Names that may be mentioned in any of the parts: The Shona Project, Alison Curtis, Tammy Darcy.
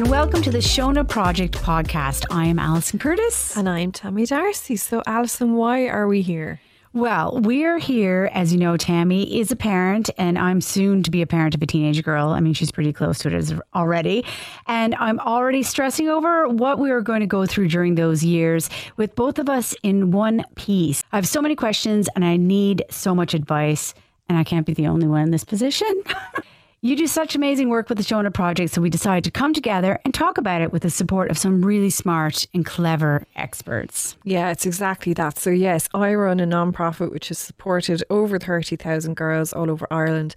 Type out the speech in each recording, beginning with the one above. and welcome to the Shona Project podcast. I am Alison Curtis. And I'm Tammy Darcy. So Alison, why are we here? Well, we're here, as you know, Tammy is a parent and I'm soon to be a parent of a teenage girl. I mean, she's pretty close to it already. And I'm already stressing over what we are going to go through during those years with both of us in one piece. I have so many questions and I need so much advice and I can't be the only one in this position. You do such amazing work with the Shona Project, so we decided to come together and talk about it with the support of some really smart and clever experts. Yeah, it's exactly that. So yes, I run a nonprofit which has supported over 30,000 girls all over Ireland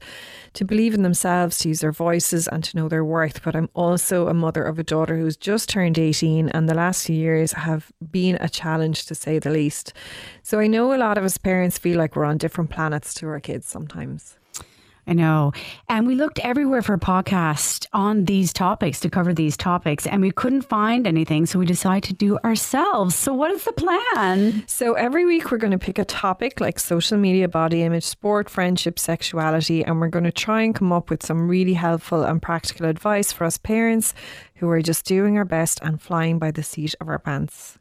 to believe in themselves, to use their voices and to know their worth. But I'm also a mother of a daughter who's just turned 18 and the last few years have been a challenge to say the least. So I know a lot of us parents feel like we're on different planets to our kids sometimes. I know. And we looked everywhere for a podcast on these topics to cover these topics and we couldn't find anything. So we decided to do ourselves. So what is the plan? So every week we're going to pick a topic like social media, body image, sport, friendship, sexuality. And we're going to try and come up with some really helpful and practical advice for us parents who are just doing our best and flying by the seat of our pants.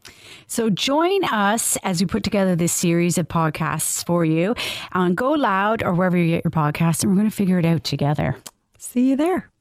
So join us as we put together this series of podcasts for you on Go Loud or wherever you get your podcasts, and we're going to figure it out together. See you there.